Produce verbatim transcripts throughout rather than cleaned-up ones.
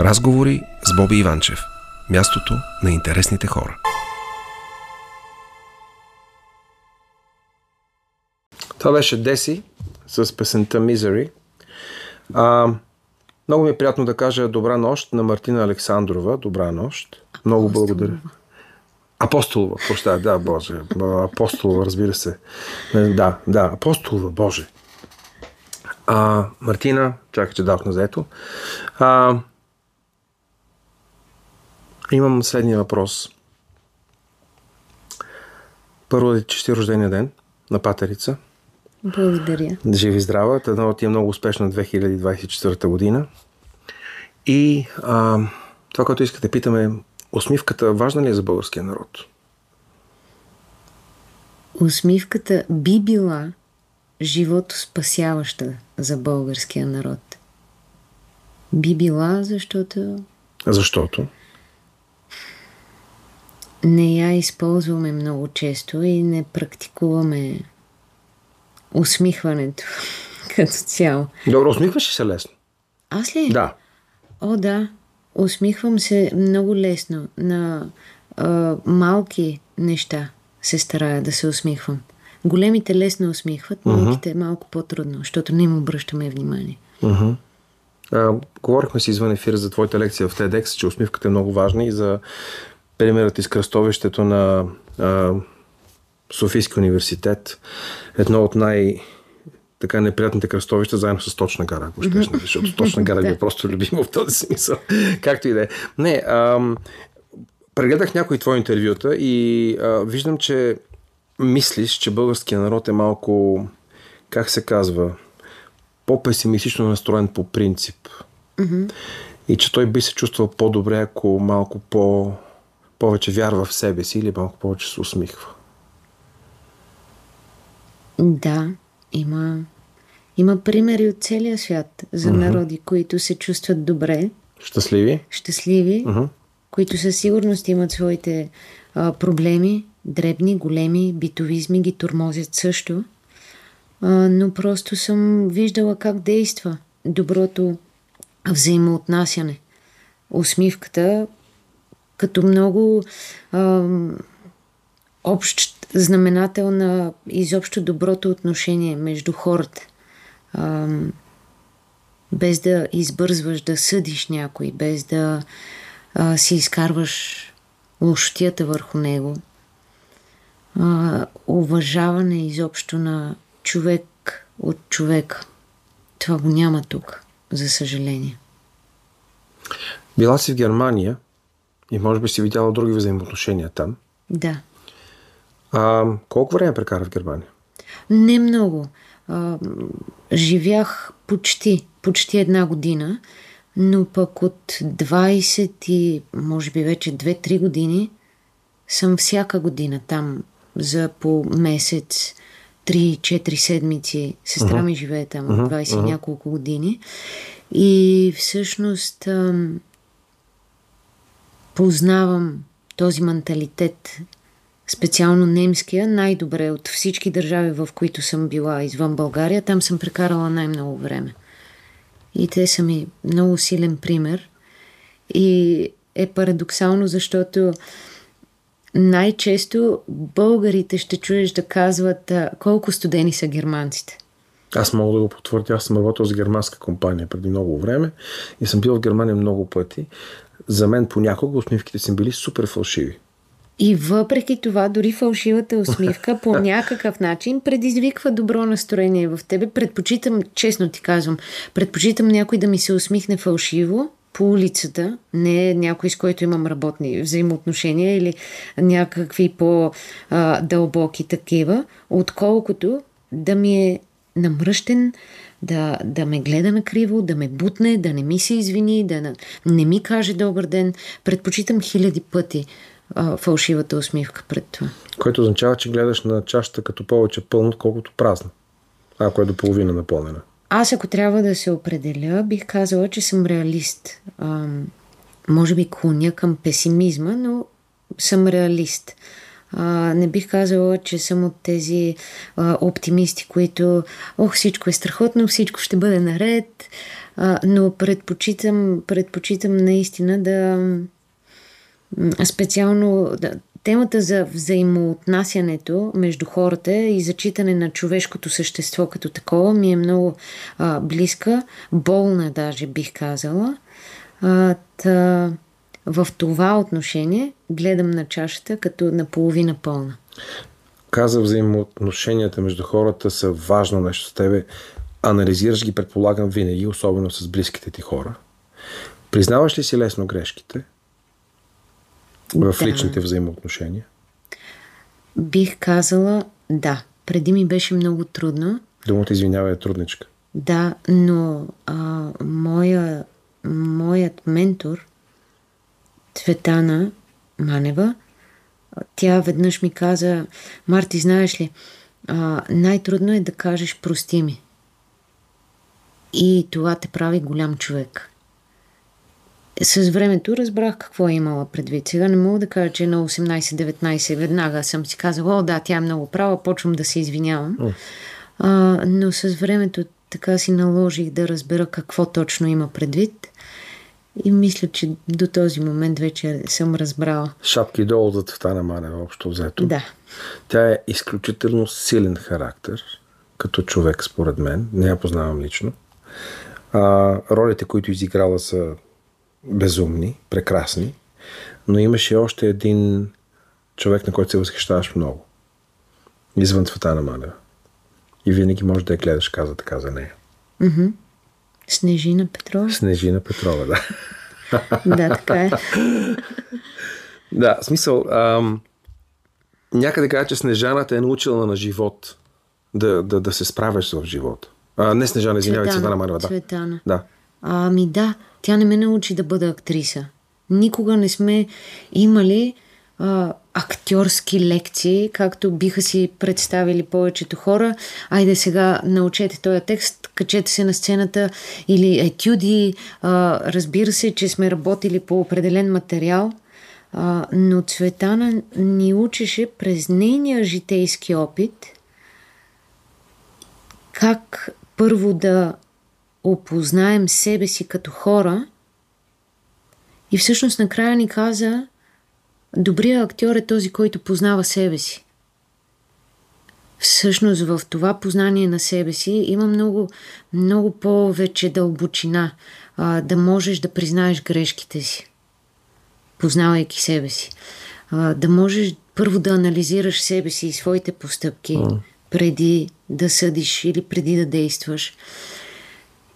Разговори с Боби Иванчев. Мястото на интересните хора. Това беше Деси с песента Misery. А, много ми е приятно да кажа добра нощ на Мартина Александрова. Добра нощ. Много Апостолова. Благодаря. Апостолова, прощай, да, Боже. Апостолова, разбира се. Да, да, Апостолова, Боже. А, Мартина, чакай, че дах на заето. А, имам следния въпрос. Първо да ти честит рождения ден на патерица. Благодаря. Живи здрава. Тъдно ти е много успешна две хиляди двадесет и четвърта година. И а, това, което искате, питаме, усмивката важна ли е за българския народ? Усмивката би била животоспасяваща за българския народ. Би била, защото... Защото? Не я използваме много често и не практикуваме усмихването като цяло. Добре, усмихваш се лесно? Аз ли? Да. О, да. Усмихвам се много лесно. На а, малки неща се старая да се усмихвам. Големите лесно усмихват, малките uh-huh. е малко по-трудно, защото не им обръщаме внимание. Uh-huh. А, говорихме си извън ефир за твоята лекция в TEDx, че усмивката е много важна и за примерът из кръстовището на а, Софийския университет. Едно от най- така неприятните кръстовища, заедно с Точна гара, ако ще mm-hmm. защото Точна гара ми е просто любима в този смисъл. Както и да е. Не, ам, прегледах някои твои интервюта и а, виждам, че мислиш, че българския народ е малко, как се казва, по-песимистично настроен по принцип. Mm-hmm. И че той би се чувствал по-добре, ако малко по- повече вярва в себе си или малко повече се усмихва. Да. Има, има примери от целия свят за uh-huh. народи, които се чувстват добре. Щастливи. Щастливи, uh-huh. които със сигурност имат своите а, проблеми, дребни, големи, битовизми, ги тормозят също. А, но просто съм виждала как действа доброто взаимоотнасяне. Усмивката като много... А, общ знаменател на изобщо доброто отношение между хората. А, без да избързваш да съдиш някой, без да а, си изкарваш лошотията върху него. А, уважаване изобщо на човек от човека. Това го няма тук, за съжаление. Била си в Германия и може би си видяла други взаимоотношения там. Да. А, колко време прекара в Германия? Не много. А, живях почти, почти една година, но пък от двадесет и може би вече две-три години съм всяка година там за по месец, три-четири седмици. Сестра uh-huh. ми живее там от двадесет uh-huh. няколко години. И всъщност ам, познавам този менталитет, специално немския, най-добре от всички държави, в които съм била извън България. Там съм прекарала най-много време. И те са ми много силен пример. И е парадоксално, защото най-често българите ще чуеш да казват колко студени са германците. Аз мога да го потвърдя. Аз съм работил с германска компания преди много време и съм бил в Германия много пъти. За мен понякога усмивките са били супер фалшиви. И въпреки това, дори фалшивата усмивка по някакъв начин предизвиква добро настроение в тебе. Предпочитам, честно ти казвам, предпочитам някой да ми се усмихне фалшиво по улицата, не някой, с който имам работни взаимоотношения или някакви по-дълбоки такива, отколкото да ми е намръщен, да, да ме гледа накриво, да ме бутне, да не ми се извини, да не ми каже добър ден. Предпочитам хиляди пъти фалшивата усмивка пред това. Което означава, че гледаш на чашата като повече пълна, колкото празна. Ако е до половина напълнена. Аз, ако трябва да се определя, бих казала, че съм реалист. А, може би клоня към песимизма, но съм реалист. А, не бих казала, че съм от тези а, оптимисти, които ох, всичко е страхотно, всичко ще бъде наред. А, но предпочитам, предпочитам наистина да... Специално да, темата за взаимоотнасянето между хората и зачитане на човешкото същество като такова ми е много а, близка, болна даже бих казала. А, та, в това отношение гледам на чашата като наполовина пълна. Каза, взаимоотношенията между хората са важно нещо с тебе. Анализираш ги, предполагам, винаги, особено с близките ти хора. Признаваш ли си лесно грешките в да. личните взаимоотношения? Бих казала да. Преди ми беше много трудно. Думата извинява е трудничка. Да, но а, моя, моят ментор Цветана Манева, тя веднъж ми каза: Марти, знаеш ли, а, най-трудно е да кажеш прости ми. И това те прави голям човек. С времето разбрах какво е имала предвид. Сега не мога да кажа, че на осемнайсет-деветнайсет веднага съм си казала: о, да, тя е много права, почвам да се извинявам. Mm. А, но с времето така си наложих да разбера какво точно има предвид. И мисля, че до този момент вече съм разбрала. Шапки долу за Цветана Манева, общо взето. Да. Тя е изключително силен характер, като човек, според мен. Не я познавам лично. А, ролите, които изиграла, са безумни, прекрасни, но имаше още един човек, на който се възхищаваш много. Извън Цветана Манева. И винаги можеш да я гледаш, каза така за нея. Mm-hmm. Снежина Петрова? Снежина Петрова, да. Да, така е. Да, смисъл, ам, някъде кажа, че Снежаната е научила на живот да, да, да се справяш в живота. А, не Снежана, извинявай, Цветана Манева. Да. Цветана. Да. Ами да, тя не ме научи да бъда актриса. Никога не сме имали а, актьорски лекции, както биха си представили повечето хора. Айде сега научете този текст, качете се на сцената, или етюди. А, разбира се, че сме работили по определен материал, а, но Цветана ни учеше през нейния житейски опит как първо да опознаем себе си като хора, и всъщност накрая ни каза: добрият актьор е този, който познава себе си. Всъщност в това познание на себе си има много, много повече дълбочина, а, да можеш да признаеш грешките си, познавайки себе си. А, да можеш първо да анализираш себе си и своите постъпки, mm. преди да съдиш или преди да действаш.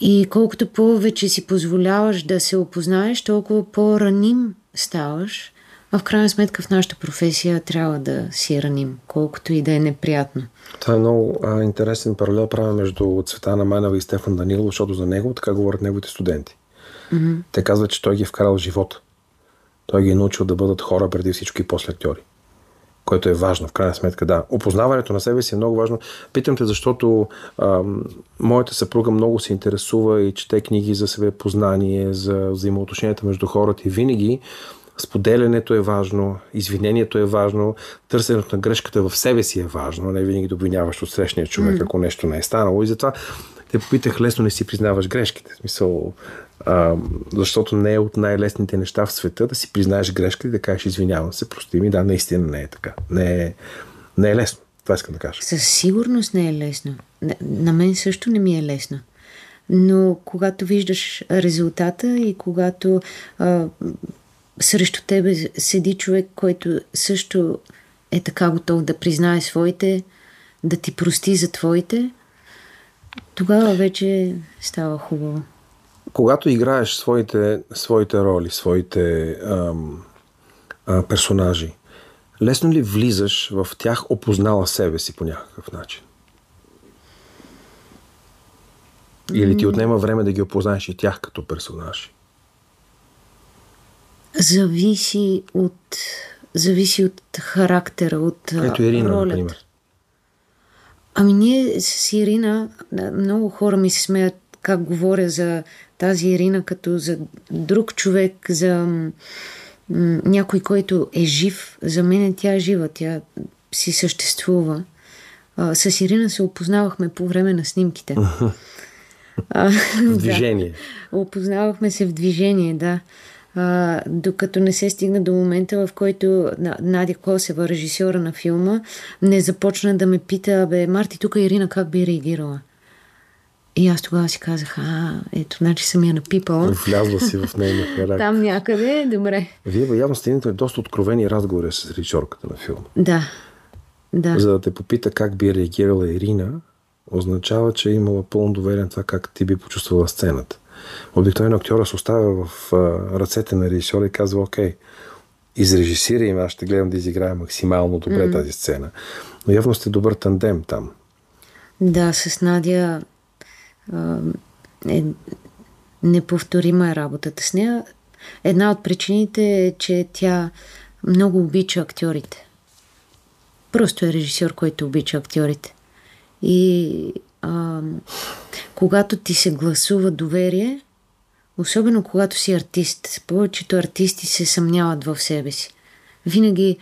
И колкото повече си позволяваш да се опознаеш, толкова по-раним ставаш. А в крайна сметка в нашата професия трябва да си раним, колкото и да е неприятно. Това е много а, интересен паралел правя между Цветана Манева и Стефан Данилов, защото за него така говорят неговите студенти. Mm-hmm. Те казват, че той ги е вкарал в живота. Той ги е научил да бъдат хора преди всички и после актьори. Което е важно, в крайна сметка, да. Опознаването на себе си е много важно. Питам те, защото а, моята съпруга много се интересува и чете книги за себепознание, за взаимоотношенията между хората, и винаги споделянето е важно, извинението е важно, търсенето на грешката в себе си е важно, не винаги да обвиняваш отсрещния човек, mm. ако нещо не е станало. И затова те попитах, лесно не си признаваш грешките. В смисъл, а, защото не е от най-лесните неща в света да си признаеш грешките и да кажеш: извинявам се, прости ми. Да, наистина не е така. Не е, не е лесно. Това искам да кажа. Със сигурност не е лесно. На мен също не ми е лесно. Но когато виждаш резултата и когато а, срещу тебе седи човек, който също е така готов да признае своите, да ти прости за твоите, тогава вече става хубаво. Когато играеш своите, своите роли, своите ам, а, персонажи, лесно ли влизаш в тях, опознала себе си по някакъв начин? Или ти отнема време да ги опознаеш и тях като персонажи? Зависи от, зависи от характера, от ролята. Ето Ирина, например. Ами ние с Ирина, много хора ми се смеят как говоря за тази Ирина като за друг човек, за м- някой, който е жив. За мен тя е жива, тя си съществува. А, с Ирина се опознавахме по време на снимките. В движение. Да. Опознавахме се в движение, да. А, докато не се стигна до момента, в който Надя Косева, режисьора на филма, не започна да ме пита, бе, Марти, тук Ирина как би реагирала? И аз тогава си казах, а, ето, значи съм я напипала. Влязла си в нейния характер. Там някъде, добре. Вие явно сте имате доста откровени разговори с режисьорката на филма. Да. Да. За да те попита как би реагирала Ирина, означава, че е имала пълно доверие на това как ти би почувствала сцената. Обикновено актьора се оставя в а, ръцете на режисьора и казва, окей, изрежисирай ме, аз ще гледам да изиграя максимално добре mm-hmm. тази сцена. Но явно сте добър тандем там. Да, с Надя а, е неповторима е работата с нея. Една от причините е, че тя много обича актьорите. Просто е режисьор, който обича актьорите. И а, когато ти се гласува доверие, особено когато си артист, повечето артисти се съмняват в себе си. Винаги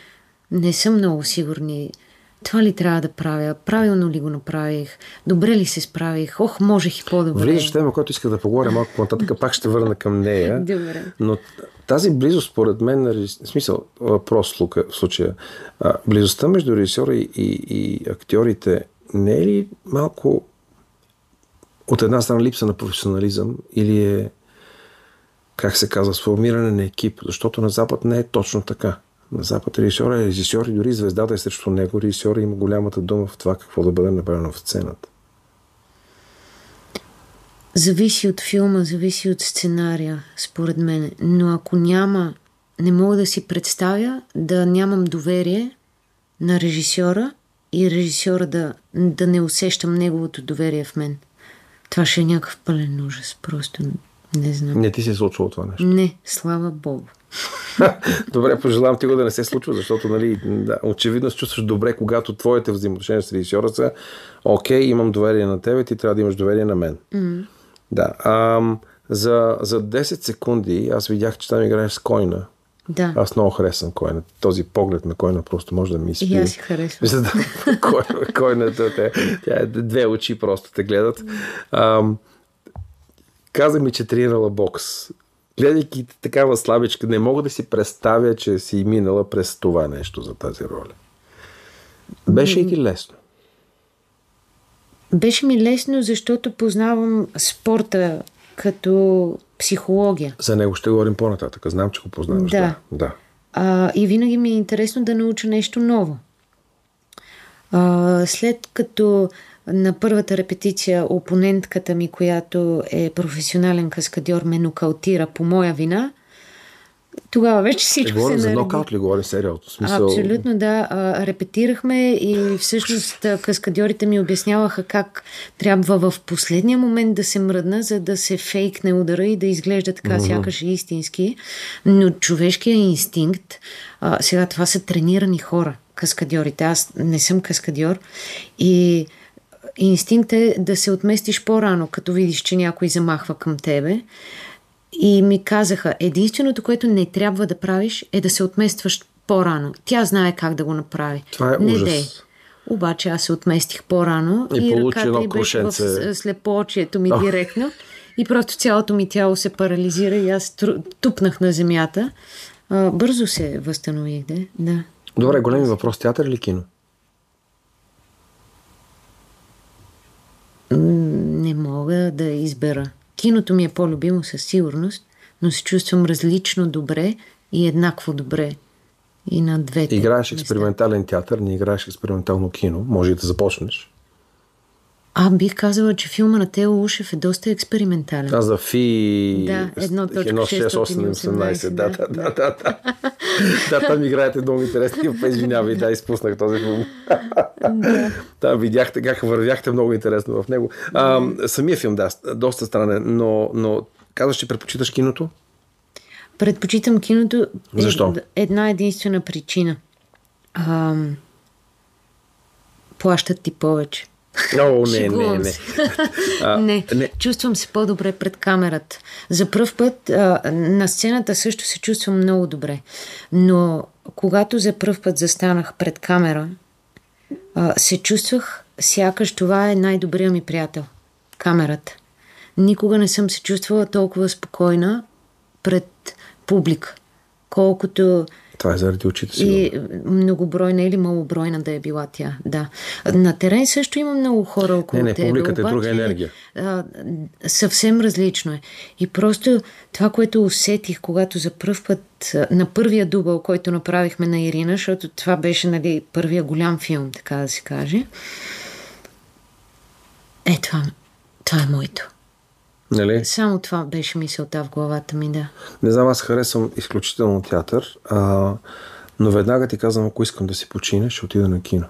не са много сигурни. Това ли трябва да правя? Правилно ли го направих? Добре ли се справих? Ох, можех и по-добре. Влизаш тема, която иска да поговоря малко по-нататък, пак ще върна към нея. Добре. Но тази близост, според мен, смисъл, въпрос Лука, в случая, близостта между режисьора и, и актьорите не е ли малко от една страна липса на професионализъм или е, как се казва, сформиране на екип? Защото на Запад не е точно така. На Запад режисьора е режисьор и дори звездата е срещу него. Режисьора има голямата дума в това какво да бъде направено в сцената. Зависи от филма, зависи от сценария, според мен. Но ако няма, не мога да си представя да нямам доверие на режисьора и режисьора да, да не усещам неговото доверие в мен. Това ще е някакъв пълен ужас. Просто не знам. Не ти се е случило това нещо? Не, слава Богу. Добре, пожелавам ти го да не се случва, защото, нали, да, очевидно се чувстваш добре, когато твоите взаимоотношения с режисьора са окей, имам доверие на тебе, ти трябва да имаш доверие на мен. Mm-hmm. Да. А, за, за десет секунди аз видях, че там играеш с Койна. Да. Аз много харесвам Койна. Този поглед на Койна просто може да ми изпи. И аз си харесвам. Да, Койна, Койната, тя, тя е две очи просто те гледат. А, каза ми, че тренирала бокс. Гледайки такава слабичка, не мога да си представя, че си минала през това нещо за тази роля. Беше и ти лесно? Беше ми лесно, защото познавам спорта като психология. За него ще говорим по-нататък. Знам, че го познаваш. Да. Да. А, и винаги ми е интересно да науча нещо ново. А, след като на първата репетиция опонентката ми, която е професионален каскадьор, ме нокаутира по моя вина, тогава вече всичко се нареди. За нокаут ли говорим? Сериалното смисъл? Абсолютно, да. Репетирахме и всъщност каскадьорите ми обясняваха как трябва в последния момент да се мръдна, за да се фейкне удара и да изглежда така, mm-hmm. сякаш е истински. Но човешкият инстинкт, сега това са тренирани хора, каскадьорите. Аз не съм каскадьор и инстинкт е да се отместиш по-рано, като видиш, че някой замахва към тебе. И ми казаха, единственото, което не трябва да правиш, е да се отместваш по-рано. Тя знае как да го направи. Това е не ужас. Дей. Обаче аз се отместих по-рано и, и ръката ми беше в слепоочието ми oh. директно. И просто цялото ми тяло се парализира и аз тупнах на земята. А, бързо се възстанових. Да? Да. Добре, големи въпрос. Театър или кино? Не мога да избера. Киното ми е по-любимо със сигурност, но се чувствам различно добре и еднакво добре и на двете. Играеш експериментален театър, не играеш експериментално кино. Може и да започнеш. А, бих казала, че филма на Тео Ушев е доста експериментален. А, за Фи... Да, едно точка шест осем осемнадесет. Да, да, да, да. Да, там играете много интересни. Извинявай, да, изпуснах този филм. Да, видяхте как вървяхте много интересно в него. Самия филм, да, доста странен, но казваш, че предпочиташ киното? Предпочитам киното... Защо? Една единствена причина. Плащат ти повече. О, не, не, не. А, не. Не. Чувствам се по-добре пред камерата. За пръв път а, на сцената също се чувствам много добре. Но когато за пръв път застанах пред камера, а, се чувствах сякаш това е най-добрият ми приятел. Камерата. Никога не съм се чувствала толкова спокойна пред публика, колкото... Това е заради очите си. И многобройна или малобройна да е била тя, да. На терен също има много хора около тебе. Не, не, публиката е друга енергия. А, съвсем различно е. И просто това, което усетих, когато за пръв път, на първия дубъл, който направихме на Ирина, защото това беше, нали, първия голям филм, така да се каже. Е, това, това е моето. Нали? Само това беше мисълта в главата ми, да. Не знам, аз харесвам изключително театър, а, но веднага ти казвам, ако искам да си починя, ще отида на кино.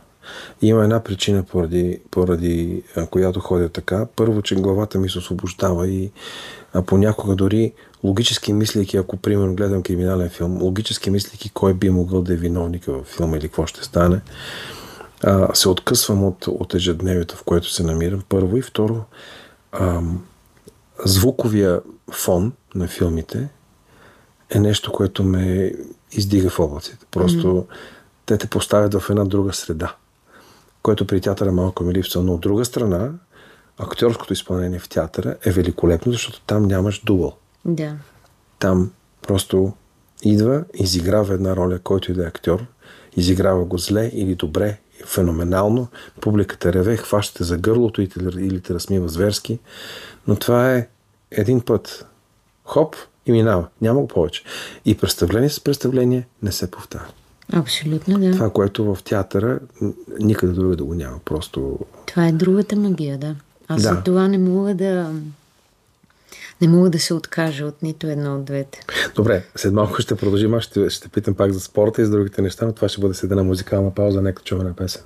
И има една причина, поради, поради а, която ходя така. Първо, че главата ми се освобождава и а, понякога дори логически мислейки, ако примерно гледам криминален филм, логически мислейки кой би могъл да е виновника във филма или какво ще стане, а, се откъсвам от, от ежедневието, в което се намирам. Първо и второ, а, звуковия фон на филмите е нещо, което ме издига в облаците. Просто mm-hmm. те те поставят в една друга среда, което при театъра малко ми липсва. Но от друга страна, актьорското изпълнение в театъра е великолепно, защото там нямаш дубъл. Yeah. Там просто идва, изиграва една роля, който и да е актьор, изиграва го зле или добре, феноменално, публиката реве, хващате за гърлото и те, или те размива зверски, но това е един път. Хоп и минава. Няма го повече. И представление с представление не се повтаря. Абсолютно, да. Това, което в театъра никъде друга да го няма. Просто... Това е другата магия, да. Аз да. От това не мога да... Не мога да се откажа от нито едно от двете. Добре, след малко ще продължим. Аз ще, ще питам пак за спорта и за другите неща, но това ще бъде след една музикална пауза, нека чуваме песен.